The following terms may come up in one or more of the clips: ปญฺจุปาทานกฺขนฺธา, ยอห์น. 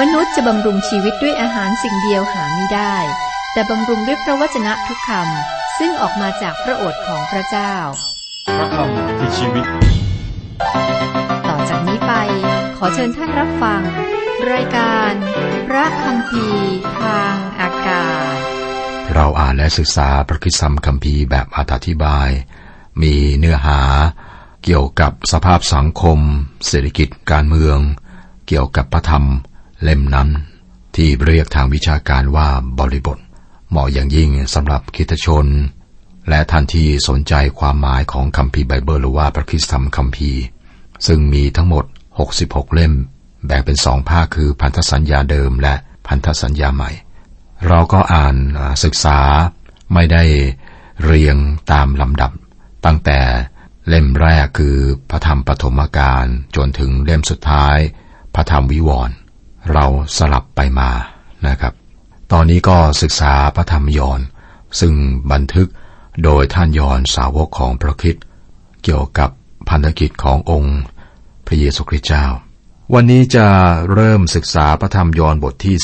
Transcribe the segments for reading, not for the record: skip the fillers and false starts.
มนุษย์จะบำรุงชีวิตด้วยอาหารสิ่งเดียวหาไม่ได้แต่บำรุงด้วยพระวจนะทุกคำซึ่งออกมาจากพระโอษฐ์ของพระเจ้าพระคำคือชีวิตต่อจากนี้ไปขอเชิญท่านรับฟังรายการพระคัมภีร์ทางอากาศเราอ่านและศึกษาพระคริสตธรรมคัมภีร์แบบอธิบายมีเนื้อหาเกี่ยวกับสภาพสังคมเศรษฐกิจการเมืองเกี่ยวกับพระธรรมเล่มนั้นที่เรียกทางวิชาการว่าบริบทเหมาะอย่างยิ่งสำหรับคริสตชนและท่านที่สนใจความหมายของคัมภีร์ไบเบิลหรือว่าพระคริสตธรรมคัมภีร์ซึ่งมีทั้งหมด66เล่มแบ่งเป็น2ภาคคือพันธสัญญาเดิมและพันธสัญญาใหม่เราก็อ่านศึกษาไม่ได้เรียงตามลำดับตั้งแต่เล่มแรกคือพระธรรมปฐมกาลจนถึงเล่มสุดท้ายพระธรรมวิวรณ์เราสลับไปมานะครับตอนนี้ก็ศึกษาพระธรรมยอห์นซึ่งบันทึกโดยท่านยอห์นสาวกของพระคริสต์เกี่ยวกับพันธกิจขององค์พระเยซูคริสต์เจ้าวันนี้จะเริ่มศึกษาพระธรรมยอห์นบทที่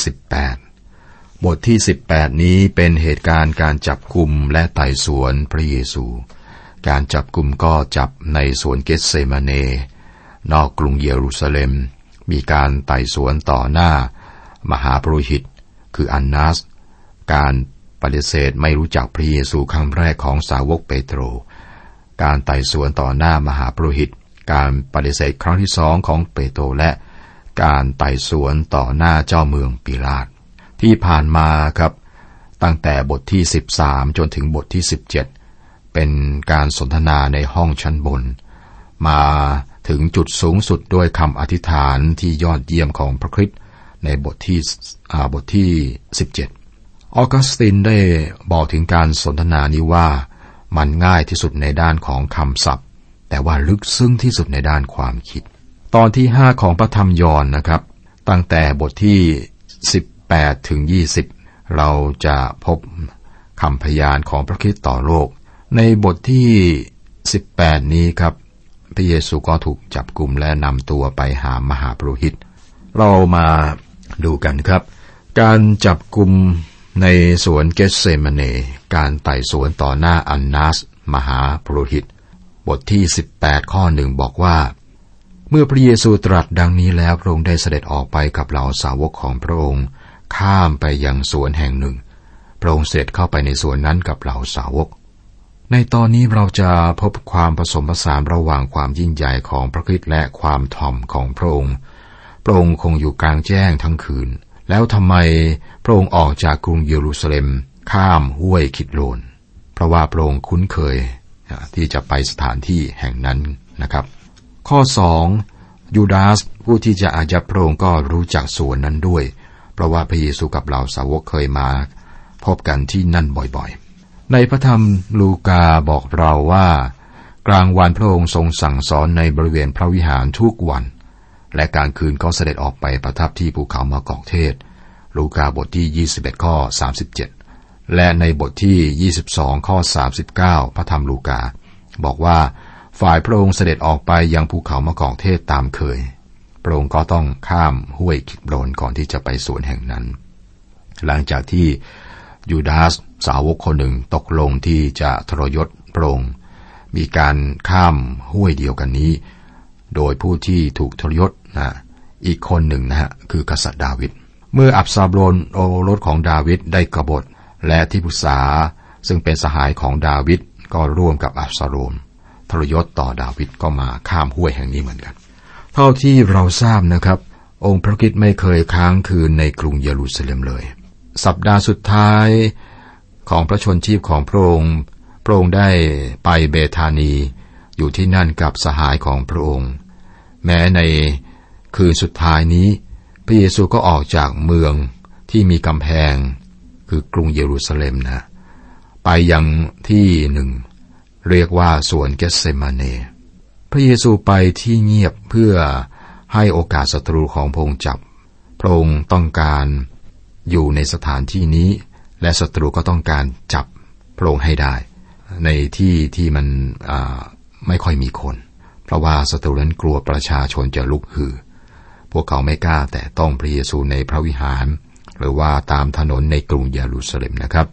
18บทที่18นี้เป็นเหตุการณ์การจับกุมและไต่สวนพระเยซูการจับกุมก็จับในสวนเกตเซมาเนนอกกรุงเยรูซาเล็มมีการไต่สวนต่อหน้ามหาปุโรหิตคืออันนาสการปฏิเสธไม่รู้จักพระเยซูครั้งแรกของสาวกเปโตรการไต่สวนต่อหน้ามหาปุโรหิตการปฏิเสธครั้งที่2ของเปโตรและการไต่สวนต่อหน้าเจ้าเมืองปิลาตที่ผ่านมาครับตั้งแต่บทที่13จนถึงบทที่17เป็นการสนทนาในห้องชั้นบนมาถึงจุดสูงสุดด้วยคำอธิษฐานที่ยอดเยี่ยมของพระคริสต์ในบทที่17ออกัสตินได้บอกถึงการสนทนานี้ว่ามันง่ายที่สุดในด้านของคำศัพท์แต่ว่าลึกซึ้งที่สุดในด้านความคิดตอนที่5ของพระธรรมยอห์นนะครับตั้งแต่บทที่18ถึง20เราจะพบคำพยานของพระคริสต์ต่อโลกในบทที่18นี้ครับพระเยซูก็ถูกจับกุมและนำตัวไปหามหาปุโรหิตเรามาดูกันครับการจับกุมในสวนเกตเซมาเนการไต่สวนต่อหน้าอันนาสมหาปุโรหิตบทที่18ข้อ1บอกว่าเมื่อพระเยซูตรัสดังนี้แล้วพระองค์ได้เสด็จออกไปกับเหล่าสาวกของพระองค์ข้ามไปยังสวนแห่งหนึ่งพระองค์เสด็จเข้าไปในสวนนั้นกับเหล่าสาวกในตอนนี้เราจะพบความผสมผสานระหว่างความยิ่งใหญ่ของพระคริสต์และความถ่อมของพระองค์พระองค์คงอยู่กลางแจ้งทั้งคืนแล้วทำไมพระองค์ออกจากกรุงเยรูซาเล็มข้ามห้วยคิดโลนเพราะว่าพระองค์คุ้นเคยที่จะไปสถานที่แห่งนั้นนะครับข้อ2ยูดาสผู้ที่จะอายัดพระองค์ก็รู้จักสวนนั้นด้วยเพราะว่าพระเยซูกับเหล่าสาวกเคยมาพบกันที่นั่นบ่อยๆในพระธรรมลูกาบอกเราว่ากลางวันพระองค์ทรงสั่งสอนในบริเวณพระวิหารทุกวันและกลางคืนก็เสด็จออกไปประทับที่ภูเขามะกอกเทศลูกาบทที่21ข้อ37และในบทที่22ข้อ39พระธรรมลูกาบอกว่าฝ่ายพระองค์เสด็จออกไปยังภูเขามะกอกเทศตามเคยพระองค์ก็ต้องข้ามห้วยคิบรอนก่อนที่จะไปสวนแห่งนั้นหลังจากที่ยูดาสสาวกคนหนึ่งตกลงที่จะทรยศพระองค์มีการข้ามห้วยเดียวกันนี้โดยผู้ที่ถูกทรยศอีกคนหนึ่งนะฮะคือกษัตริย์ดาวิดเมื่ออับซาโลมโอรสของดาวิดได้กบฏและที่ปรึกษาซึ่งเป็นสหายของดาวิดก็ร่วมกับอับซาโลมทรยศต่อดาวิดก็มาข้ามห้วยแห่งนี้เหมือนกันเท่าที่เราทราบนะครับองค์พระคริสต์ไม่เคยค้างคืนในกรุงเยรูซาเล็มเลยสัปดาห์สุดท้ายของพระชนชีพของพระองค์ได้ไปเบธานีอยู่ที่นั่นกับสหายของพระองค์แม้ในคืนสุดท้ายนี้พระเยซูก็ออกจากเมืองที่มีกำแพงคือกรุงเยรูซาเล็มนะไปยังที่หนึ่งเรียกว่าสวนเกตเซมาเนพระเยซูไปที่เงียบเพื่อให้โอกาสศัตรูของพระองค์จับพระองค์ต้องการอยู่ในสถานที่นี้และศัตรูก็ต้องการจับพระองค์ให้ได้ในที่ที่มันไม่ค่อยมีคนเพราะว่าศัตรูนั้นกลัวประชาชนจะลุกฮือ พวกเขาไม่กล้าแต่ต้องพระเยซูในพระวิหารหรือว่าตามถนนในกรุงเยรูซาเล็มนะครับ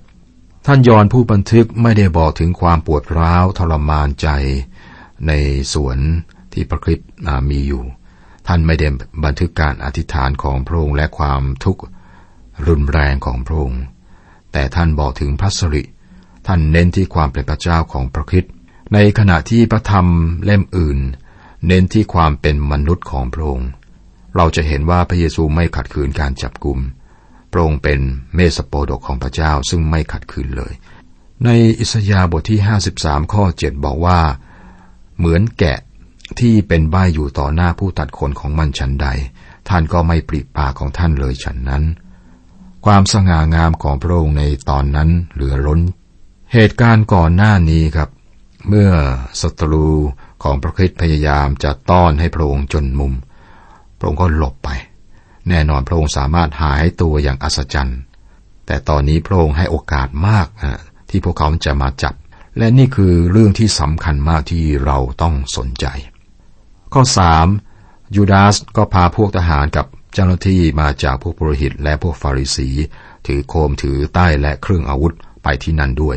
ท่านยอห์นผู้บันทึกไม่ได้บอกถึงความปวดร้าวทรมานใจในสวนที่พระคริสต์มีอยู่ท่านไม่ได้บันทึกการอธิษฐานของพระองค์และความทุกข์รุนแรงของพระองค์แต่ท่านบอกถึงพระสิริท่านเน้นที่ความเป็นพระเจ้าของพระคริสต์ในขณะที่พระธรรมเล่มอื่นเน้นที่ความเป็นมนุษย์ของพระองค์เราจะเห็นว่าพระเยซูไม่ขัดขืนการจับกุมพระองค์เป็นเมสโปดกของพระเจ้าซึ่งไม่ขัดขืนเลยในอิสยาห์บทที่53ข้อ7บอกว่าเหมือนแกะที่เป็นใบ้อยู่ต่อหน้าผู้ตัดขนของมันฉันใดท่านก็ไม่ปริปากของท่านเลยฉันนั้นความสง่างามของพระองค์ในตอนนั้นเหลือล้นเหตุการณ์ก่อนหน้านี้ครับเมื่อศัตรูของพระคริสต์พยายามจะต้อนให้พระองค์จนมุมพระองค์ก็หลบไปแน่นอนพระองค์สามารถหายตัวอย่างอัศจรรย์แต่ตอนนี้พระองค์ให้โอกาสมากที่พวกเขาจะมาจับและนี่คือเรื่องที่สำคัญมากที่เราต้องสนใจข้อ3ยูดาสก็พาพวกทหารกับเจ้าหน้าที่มาจากพวกปุโรหิตและพวกฟาริสีถือโคมถือใต้และเครื่องอาวุธไปที่นั่นด้วย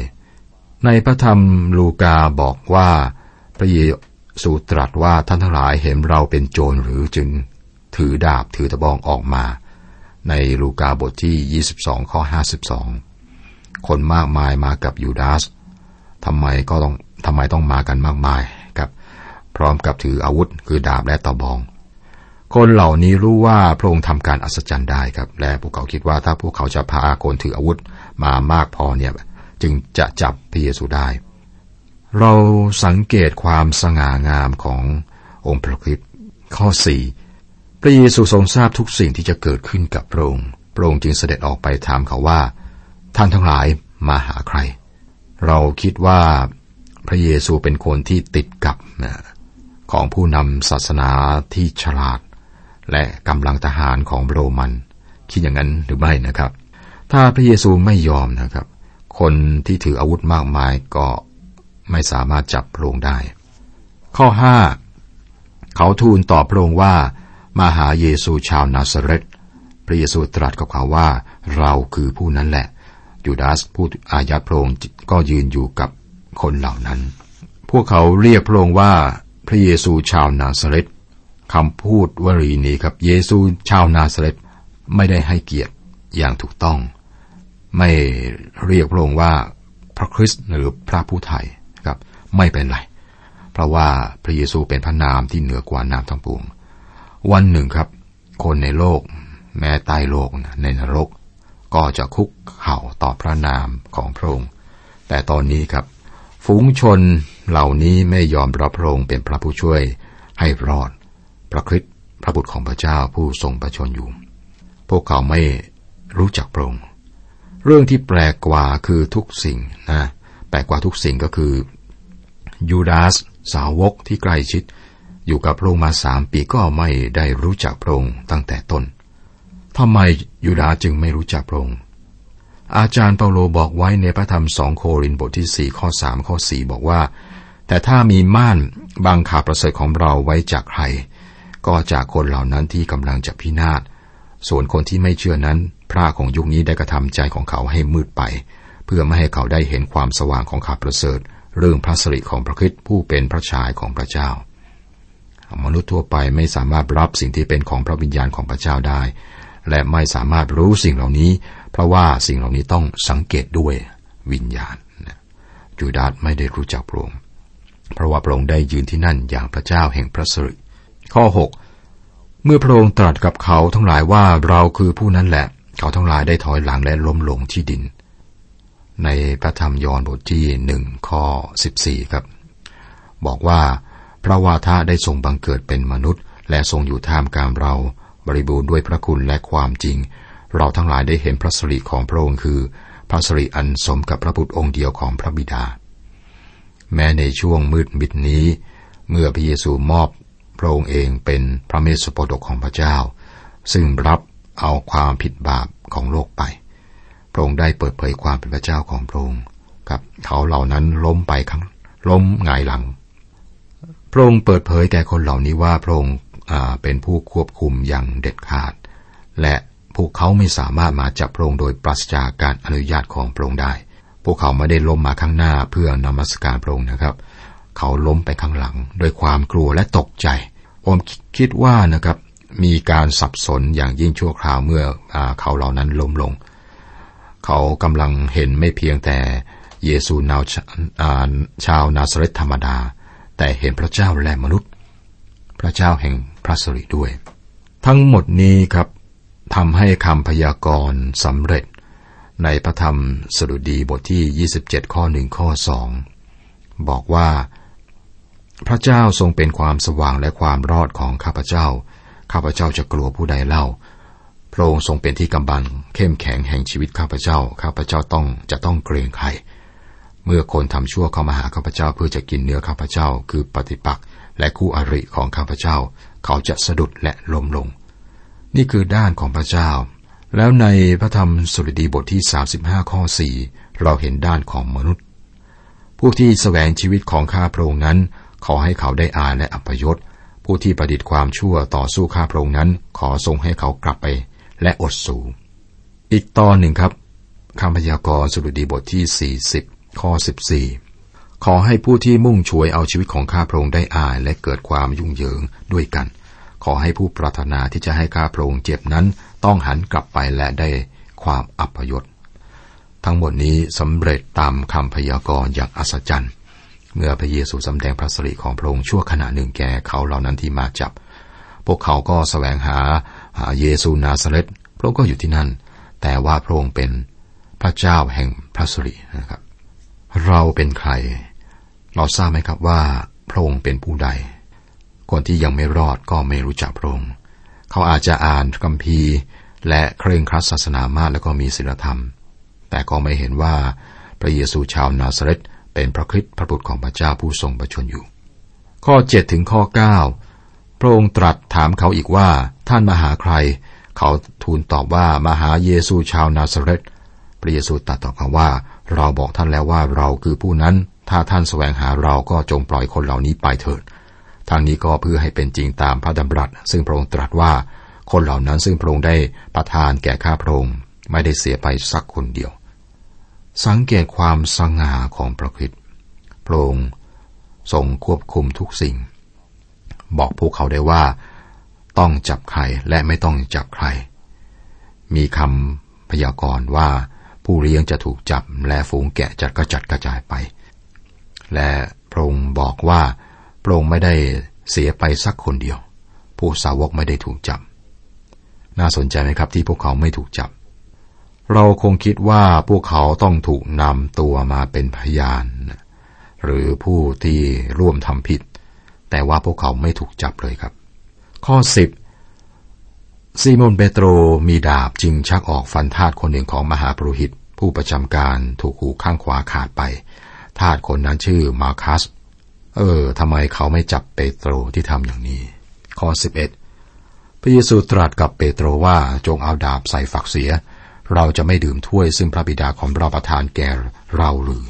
ในพระธรรมลูกาบอกว่าพระเยซูตรัสว่าท่านทั้งหลายเห็นเราเป็นโจรหรือจึงถือดาบถือตะบองออกมาในลูกาบทที่22ข้อ52คนมากมายมากับยูดาสทำไมต้องมากันมากมายครับพร้อมกับถืออาวุธคือดาบและตะบองคนเหล่านี้รู้ว่าพระองค์ทำการอัศจรรย์ได้ครับและพวกเขาคิดว่าถ้าพวกเขาจะพาคนถืออาวุธมามากพอเนี่ยจึงจะจับพระเยซูได้เราสังเกตความสง่างามขององค์พระคริสต์ข้อ4พระเยซูทรงทราบทุกสิ่งที่จะเกิดขึ้นกับพระองค์จึงเสด็จออกไปถามเขาว่าท่านทั้งหลายมาหาใครเราคิดว่าพระเยซูเป็นคนที่ติดกับของผู้นำศาสนาที่ฉลาดและกำลังทหารของโรมันคิดอย่างนั้นหรือไม่นะครับถ้าพระเยซูไม่ยอมนะครับคนที่ถืออาวุธมากมายก็ไม่สามารถจับพระองค์ได้ข้อ5เขาทูลตอบพระองค์ว่ามาหาเยซูชาวนาซาเรตพระเยซูตรัสกับเขาว่าเราคือผู้นั้นแหละยูดาสผู้อายัดพระองค์ก็ยืนอยู่กับคนเหล่านั้นพวกเขาเรียกพระองค์ว่าพระเยซูชาวนาซาเรตคำพูดวลีนี้ครับเยซูชาวนาซาเรตไม่ได้ให้เกียรติอย่างถูกต้องไม่เรียกพระองค์ว่าพระคริสต์หรือพระผู้ไถ่ครับไม่เป็นไรเพราะว่าพระเยซูเป็นพระนามที่เหนือกว่านามทั้งปวงวันหนึ่งครับคนในโลกแม้ใต้โลกในนรกก็จะคุกเข่าต่อพระนามของพระองค์แต่ตอนนี้ครับฝูงชนเหล่านี้ไม่ยอมรับพระองค์เป็นพระผู้ช่วยให้รอดพระคริสต์พระบุตรของพระเจ้าผู้ทรงประชวรอยู่พวกเขาไม่รู้จักพระองค์เรื่องที่แปลกกว่าคือทุกสิ่งแปลกกว่าทุกสิ่งก็คือยูดาสสาวกที่ใกล้ชิดอยู่กับพระองค์มา3 ปีก็ไม่ได้รู้จักพระองค์ตั้งแต่ต้นทำไมยูดาสจึงไม่รู้จักพระองค์อาจารย์เปาโลบอกไว้ในพระธรรม2โครินธ์บทที่4ข้อ3ข้อ4บอกว่าแต่ถ้ามีม่านบังข่าวประเสริฐของเราไว้จากใครก็จากคนเหล่านั้นที่กำลังจะพินาศส่วนคนที่ไม่เชื่อนั้นพระของยุคนี้ได้กระทำใจของเขาให้มืดไปเพื่อไม่ให้เขาได้เห็นความสว่างของข่าวประเสริฐเรื่องพระสิริของพระคริสต์ผู้เป็นพระฉายของพระเจ้ามนุษย์ทั่วไปไม่สามารถรับสิ่งที่เป็นของพระวิญญาณของพระเจ้าได้และไม่สามารถรู้สิ่งเหล่านี้เพราะว่าสิ่งเหล่านี้ต้องสังเกตด้วยวิญญาณยูดาสไม่ได้รู้จักพระองค์เพราะว่าพระองค์ได้ยืนที่นั่นอย่างพระเจ้าแห่งพระสิริข้อ6เมื่อพระองค์ตรัสกับเขาทั้งหลายว่าเราคือผู้นั้นแหละเขาทั้งหลายได้ถอยหลังและล้มลงที่ดินในพระธรรมยอห์นบทที่1ข้อ14ครับบอกว่าพระวาทะได้ทรงบังเกิดเป็นมนุษย์และทรงอยู่ท่ามกลางเราบริบูรณ์ด้วยพระคุณและความจริงเราทั้งหลายได้เห็นพระสิริของพระองค์คือพระสิริอันสมกับพระบุตรองค์เดียวของพระบิดาแม้ในช่วงมืดมิดนี้เมื่อพระเยซูมอบพระองค์เองเป็นพระเมสโปดกของพระเจ้าซึ่งรับเอาความผิดบาปของโลกไปพระองค์ได้เปิดเผยความเป็นพระเจ้าของพระองค์กับเขาเหล่านั้นล้มหงายหลังพระองค์เปิดเผยแก่คนเหล่านี้ว่าพระองค์ เป็นผู้ควบคุมอย่างเด็ดขาดและพวกเขาไม่สามารถมาจับพระองค์โดยปราศจากการอนุญาตของพระองค์ได้พวกเขาไม่ได้ล้มมาข้างหน้าเพื่อนมัสการพระองค์นะครับเขาล้มไปข้างหลังด้วยความกลัวและตกใจผมคิดว่านะครับมีการสับสนอย่างยิ่งชั่วคราวเมื่อเขาเหล่านั้นล้มลงเขากำลังเห็นไม่เพียงแต่เยซูชาวนาซาเร็ธธรรมดาแต่เห็นพระเจ้าและมนุษย์พระเจ้าแห่งพระสิริด้วยทั้งหมดนี้ครับทำให้คำพยากรณ์สำเร็จในพระธรรมสดุดีบทที่27ข้อ1ข้อ2บอกว่าพระเจ้าทรงเป็นความสว่างและความรอดของข้าพเจ้าข้าพเจ้าจะกลัวผู้ใดเล่าพระองค์ทรงเป็นที่กำบังเข้มแข็งแห่งชีวิตข้าพเจ้าข้าพเจ้าจะต้องเกรงใครเมื่อคนทำชั่วเข้ามาหาข้าพเจ้าเพื่อจะกินเนื้อข้าพเจ้าคือปฏิปักษ์และคู่อริของข้าพเจ้าเขาจะสะดุดและล้มลงนี่คือด้านของพระเจ้าแล้วในพระธรรมสดุดีบทที่35ข้อ4เราเห็นด้านของมนุษย์ผู้ที่แสวงชีวิตของข้าพระองค์นั้นขอให้เขาได้อายและอัปยศผู้ที่ประดิษฐ์ความชั่วต่อสู้ข้าพระองค์นั้นขอทรงให้เขากลับไปและอดสูอีกตอนหนึ่งครับคำพยากรณ์สดุดีบทที่40ข้อ14ขอให้ผู้ที่มุ่งฉวยเอาชีวิตของข้าพระองค์ได้อายและเกิดความยุ่งเหยิงด้วยกันขอให้ผู้ปรารถนาที่จะให้ข้าพระองค์เจ็บนั้นต้องหันกลับไปและได้ความอัปยศทั้งหมดนี้สำเร็จตามคำพยากรณ์อย่างอัศจรรย์เมื่อพระเยซูสำแดงพระสิริของพระองค์ชั่วขณะหนึ่งแก่เขาเหล่านั้นที่มาจับพวกเขาก็แสวงหาเยซูนาซาเร็ธพระองค์ก็อยู่ที่นั่นแต่ว่าพระองค์เป็นพระเจ้าแห่งพระสิรินะครับเราเป็นใครเราทราบไหมครับว่าพระองค์เป็นผู้ใดคนที่ยังไม่รอดก็ไม่รู้จักพระองค์เขาอาจจะอ่านคัมภีร์และเคร่งครัดศาสนามากแล้วก็มีศีลธรรมแต่ก็ไม่เห็นว่าพระเยซูชาวนาซาเร็ธเป็นพระคริสต์พระบุตรของพระเจ้าผู้ทรงประชวรอยู่ข้อ7ถึงข้อ9พระองค์ตรัสถามเขาอีกว่าท่านมาหาใครเขาทูลตอบว่ามาหาเยซูชาวนาซาเร็ธพระเยซูตรัสตอบเขาว่าเราบอกท่านแล้วว่าเราคือผู้นั้นถ้าท่านแสวงหาเราก็จงปล่อยคนเหล่านี้ไปเถิดทางนี้ก็เพื่อให้เป็นจริงตามพระดำรัสซึ่งพระองค์ตรัสว่าคนเหล่านั้นซึ่งพระองค์ได้ประทานแก่ข้าพระองค์ไม่ได้เสียไปสักคนเดียวสังเกตความสง่าของพระคริสต์พระองค์ทรงควบคุมทุกสิ่งบอกพวกเขาได้ว่าต้องจับใครและไม่ต้องจับใครมีคำพยากรณ์ว่าผู้เลี้ยงจะถูกจับและฝูงแกะจัดกระจัดกระจายไปและพระองค์บอกว่าพระองค์ไม่ได้เสียไปสักคนเดียวผู้สาวกไม่ได้ถูกจับน่าสนใจไหมครับที่พวกเขาไม่ถูกจับเราคงคิดว่าพวกเขาต้องถูกนำตัวมาเป็นพยานหรือผู้ที่ร่วมทำผิดแต่ว่าพวกเขาไม่ถูกจับเลยครับข้อ10ซีโมนเปโตรมีดาบจึงชักออกฟันทาสคนหนึ่งของมหาปุโรหิตผู้ประจำการถูกหูข้างขวาขาดไปทาสคนนั้นชื่อมาคัสทำไมเขาไม่จับเปโตรที่ทำอย่างนี้ข้อ11พระเยซูตรัสกับเปโตรว่าจงเอาดาบใส่ฝักเสียเราจะไม่ดื่มถ้วยซึ่งพระบิดาของเราประทานแก่เราหรือ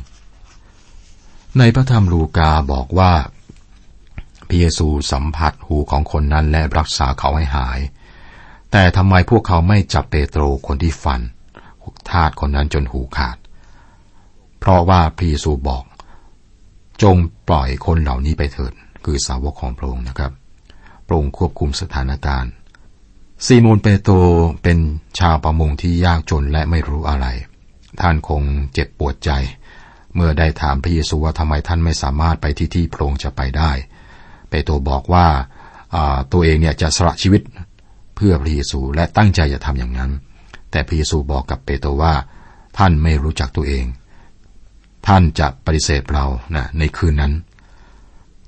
ในพระธรรมลูกาบอกว่าพระเยซูสัมผัสหูของคนนั้นและรักษาเขาให้หายแต่ทำไมพวกเขาไม่จับเปโตรคนที่ฟันทาสคนนั้นจนหูขาดเพราะว่าพระเยซูบอกจงปล่อยคนเหล่านี้ไปเถิดคือสาวกของพระองค์นะครับพระองค์ควบคุมสถานการณ์ซีโมนเปโตรเป็นชาวประมงที่ยากจนและไม่รู้อะไรท่านคงเจ็บปวดใจเมื่อได้ถามพระเยซูว่าทำไมท่านไม่สามารถไปที่พระองค์จะไปได้เปโตรบอกว่าตัวเองเนี่ยจะสละชีวิตเพื่อพระเยซูและตั้งใจจะทำอย่างนั้นแต่พระเยซูบอกกับเปโตรว่าท่านไม่รู้จักตัวเองท่านจะปฏิเสธเราในคืนนั้น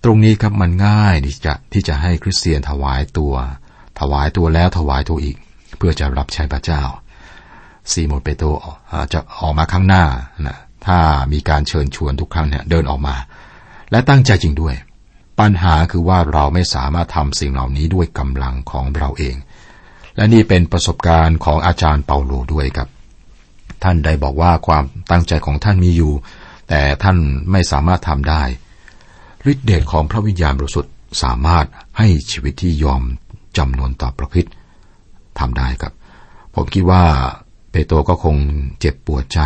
ตรงนี้ครับมันง่ายที่จะให้คริสเตียนถวายตัวแล้วถวายตัวอีกเพื่อจะรับใช้พระเจ้าซีโมนเปโตรจะออกมาข้างหน้านะถ้ามีการเชิญชวนทุกครั้งเนี่ยเดินออกมาและตั้งใจจริงด้วยปัญหาคือว่าเราไม่สามารถทำสิ่งเหล่านี้ด้วยกำลังของเราเองและนี่เป็นประสบการณ์ของอาจารย์เปาโลด้วยครับท่านได้บอกว่าความตั้งใจของท่านมีอยู่แต่ท่านไม่สามารถทำได้ฤทธิ์เดชของพระวิญญาณบริสุทธิ์ สามารถให้ชีวิตที่ยอมจำนนต่อประพฤติทำได้ครับผมคิดว่าเปโตรก็คงเจ็บปวดใจ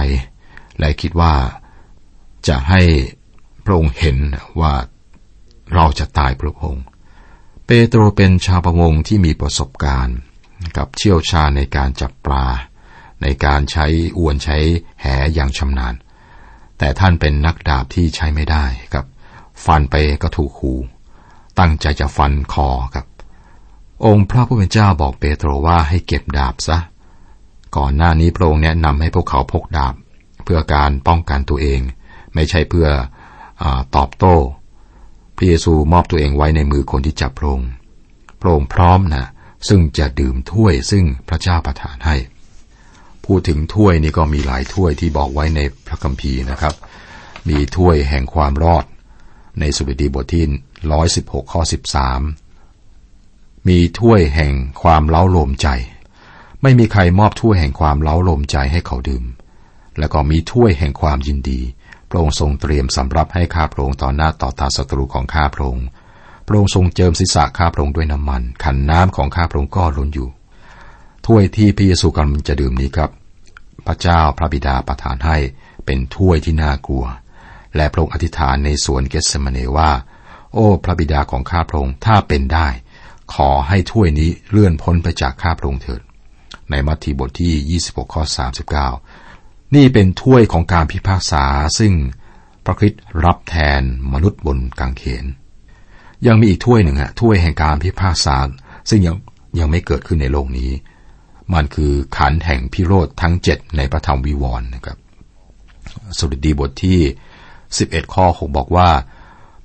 และคิดว่าจะให้พระองค์เห็นว่าเราจะตายพระองค์เปโตรเป็นชาวประมงที่มีประสบการณ์กับเชี่ยวชาญในการจับปลาในการใช้อวนใช้แหอย่างชำนาญแต่ท่านเป็นนักดาบที่ใช้ไม่ได้ครับฟันไปก็ถูกขู่ตั้งใจจะฟันคอครับองค์พระผู้เป็นเจ้าบอกเปโตรว่าให้เก็บดาบซะก่อนหน้านี้พระองค์แนะนำให้พวกเขาพกดาบเพื่อการป้องกันตัวเองไม่ใช่เพื่อตอบโต้พระเยซูมอบตัวเองไว้ในมือคนที่จับพระองค์พร้อมนะซึ่งจะดื่มถ้วยซึ่งพระเจ้าประทานให้พูดถึงถ้วยนี่ก็มีหลายถ้วยที่บอกไว้ในพระคัมภีร์นะครับมีถ้วยแห่งความรอดในสดุดีบทที่116ข้อ13มีถ้วยแห่งความเล้าโลมใจไม่มีใครมอบถ้วยแห่งความเล้าโลมใจให้เขาดื่มแล้วก็มีถ้วยแห่งความยินดีพระองค์ทรงเตรียมสำรับให้ข้าพระองค์ต่อหน้าต่อตาศัตรูของข้าพระองค์พระองค์ทรงเจิมศีรษะข้าพระองค์ด้วยน้ำมันขันน้ำของข้าพระองค์ก็ล้นอยู่ถ้วยที่พระเยซูกำลังจะดื่มนี้ครับพระเจ้าพระบิดาประทานให้เป็นถ้วยที่น่ากลัวและพระองค์อธิษฐานในสวนเกสเซมาเนว่าโอ้พระบิดาของข้าพระองค์ถ้าเป็นได้ขอให้ถ้วยนี้เลื่อนพ้นไปจากข้าพระองค์เถิดในมัทธิวบทที่26ข้อ39นี่เป็นถ้วยของการพิพากษาซึ่งพระคริสต์รับแทนมนุษย์บนกางเขนยังมีอีกถ้วยหนึ่งถ้วยแห่งการพิพากษาซึ่งยังไม่เกิดขึ้นในโลกนี้มันคือขันแห่งพิโรธทั้ง7ในพระธรรมวิวรณ์นะครับสดุดีบทที่11ข้อ6บอกว่า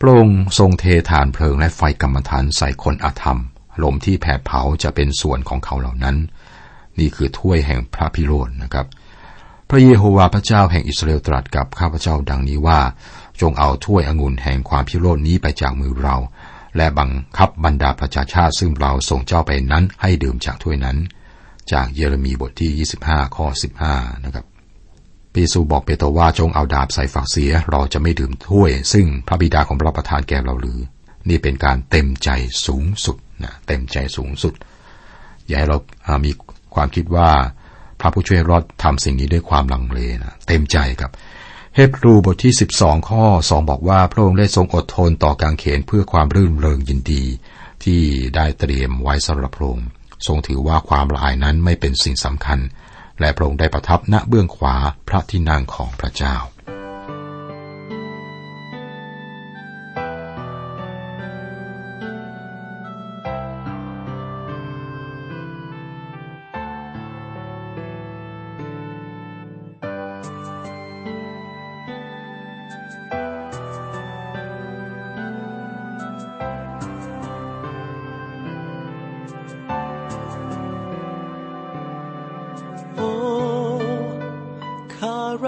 พระองค์ทรงเทถ่านเพลิงและไฟกรรมฐานใส่คนอธรรมลมที่แผดเผาจะเป็นส่วนของเขาเหล่านั้นนี่คือถ้วยแห่งพระพิโรธนะครับพระเยโฮวาห์พระเจ้าแห่งอิสราเอลตรัสกับข้าพเจ้าดังนี้ว่าจงเอาถ้วยองุ่นแห่งความพิโรธนี้ไปจากมือเราและบังคับบรรดาประชาชาติซึ่งเราส่งเจ้าไปนั้นให้ดื่มจากถ้วยนั้นจากเยเรมีบทที่25ข้อ15นะครับพระเยซูบอกเปโตรว่าจงเอาดาบใส่ฝักเสียเราจะไม่ดื่มถ้วยซึ่งพระบิดาของเราประทานแก่เราหรือนี่เป็นการเต็มใจสูงสุดนะเต็มใจสูงสุดอย่าให้เรามีความคิดว่าพระผู้ช่วยรอดทำสิ่งนี้ด้วยความลังเลนะเต็มใจครับเฮบรูบทที่12ข้อ2บอกว่าพระองค์ได้ทรงอดทนต่อกางเขนเพื่อความรื่นเริงยินดีที่ได้เตรียมไว้สำหรับพระองค์ทรงถือว่าความละอายนั้นไม่เป็นสิ่งสำคัญและพระองค์ได้ประทับณเบื้องขวาพระที่นั่งของพระเจ้า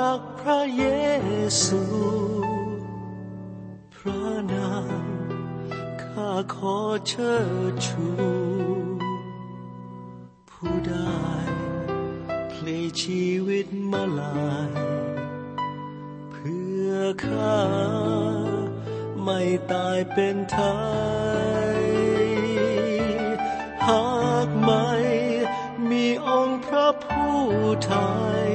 รักพระเยซูพระนามข้าขอเชิดชูผู้ได้พลีชีวิตมาลายเพื่อข้าไม่ตายเป็นไทยหากไม่มีองค์พระผู้ไทย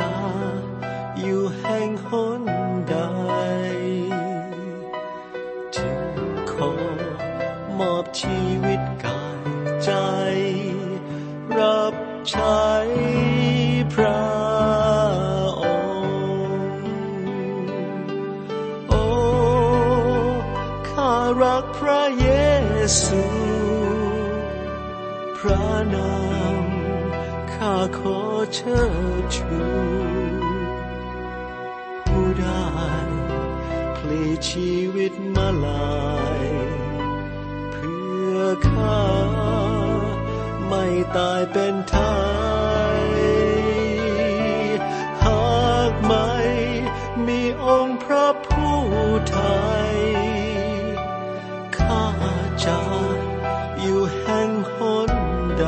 จะอยู่แห่งหนใดจึงขอมอบชีวิตกายใจรับใช้พระองค์โอ้ข้ารักพระเยซูพระนามข้าขอเชิดชูผู้ได้พลีชีวิตมาลายเพื่อข้าไม่ตายเป็นไทยหากไม่มีองค์พระผู้ไทยข้าจะอยู่แห่งหนใด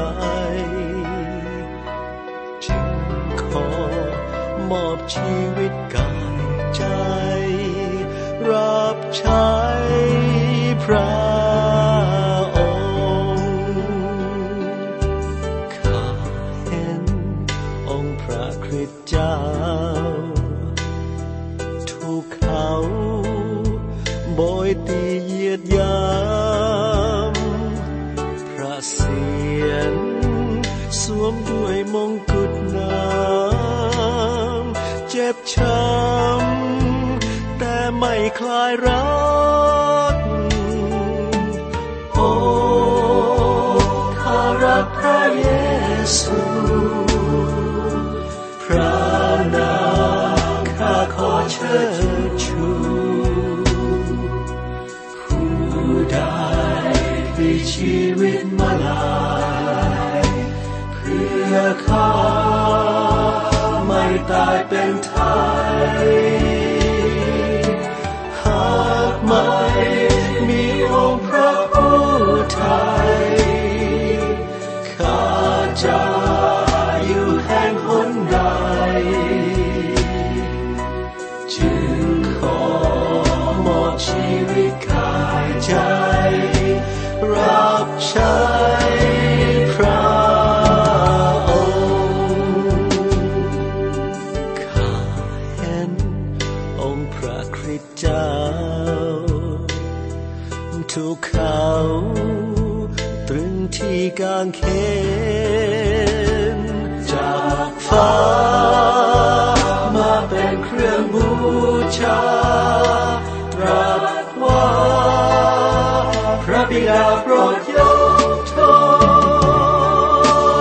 มอบชีวิตกายใจรับใช้ วมด้วยมงกุฎน้ำเจ็บช้ำแต่ไม่คลายรักโอ้ข้ารักพระเยซูพระนามข้าขอเชิดชูผู้ได้มีชีวิตมาลายเพื่อข้าไม่ตายเป็นไทยหากไม่มีองค์พระผู้ไทยข้าจะอยู่แห่งหนใดจึงขอมอบชีวิตกายใจรับใช้พระองค์ข้าเห็นองค์พระคริสต์เจ้าถูกเขาตรึงที่กางเขนจากฟ้ามาเป็นเครื่องบูชาตรัสว่าพระบิดาโปรดยกโท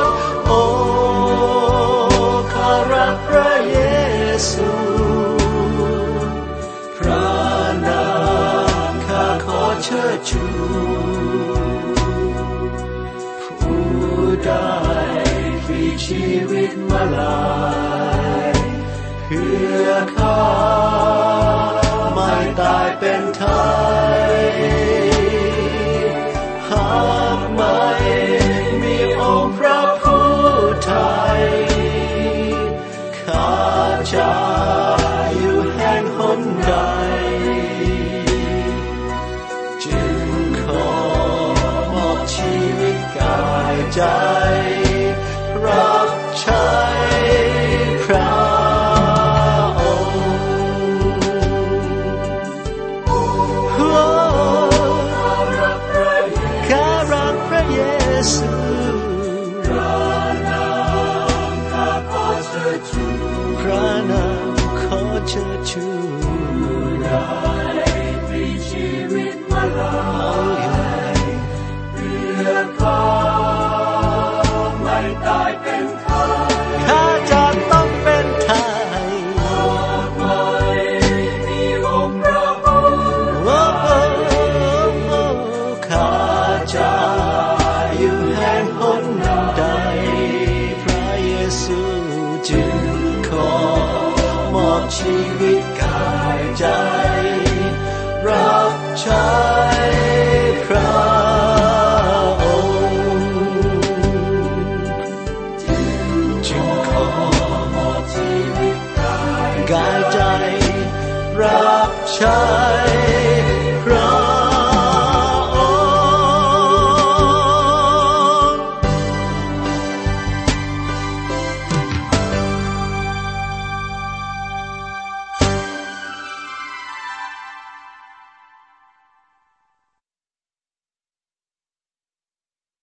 ษโอ้ข้ารักพระเยซูพระนามข้าขอเชิดชูผู้ได้มีชีวิตมาลายเพื่อข้าไม่ตายเป็นไทยหากไม่มีองค์พระผู้ไทยข้าจะอยู่แห่งหนใดจึงขอมอบชีวิตกายใจรับใช้พระพระนามขอเชิดชูได้มีชีวิตมาลายเพื่อข้าไม่ตายเป็นไทยข้าจะต้องเป็นไทยหากไม่มีองค์พระผู้ไทยข้าจะ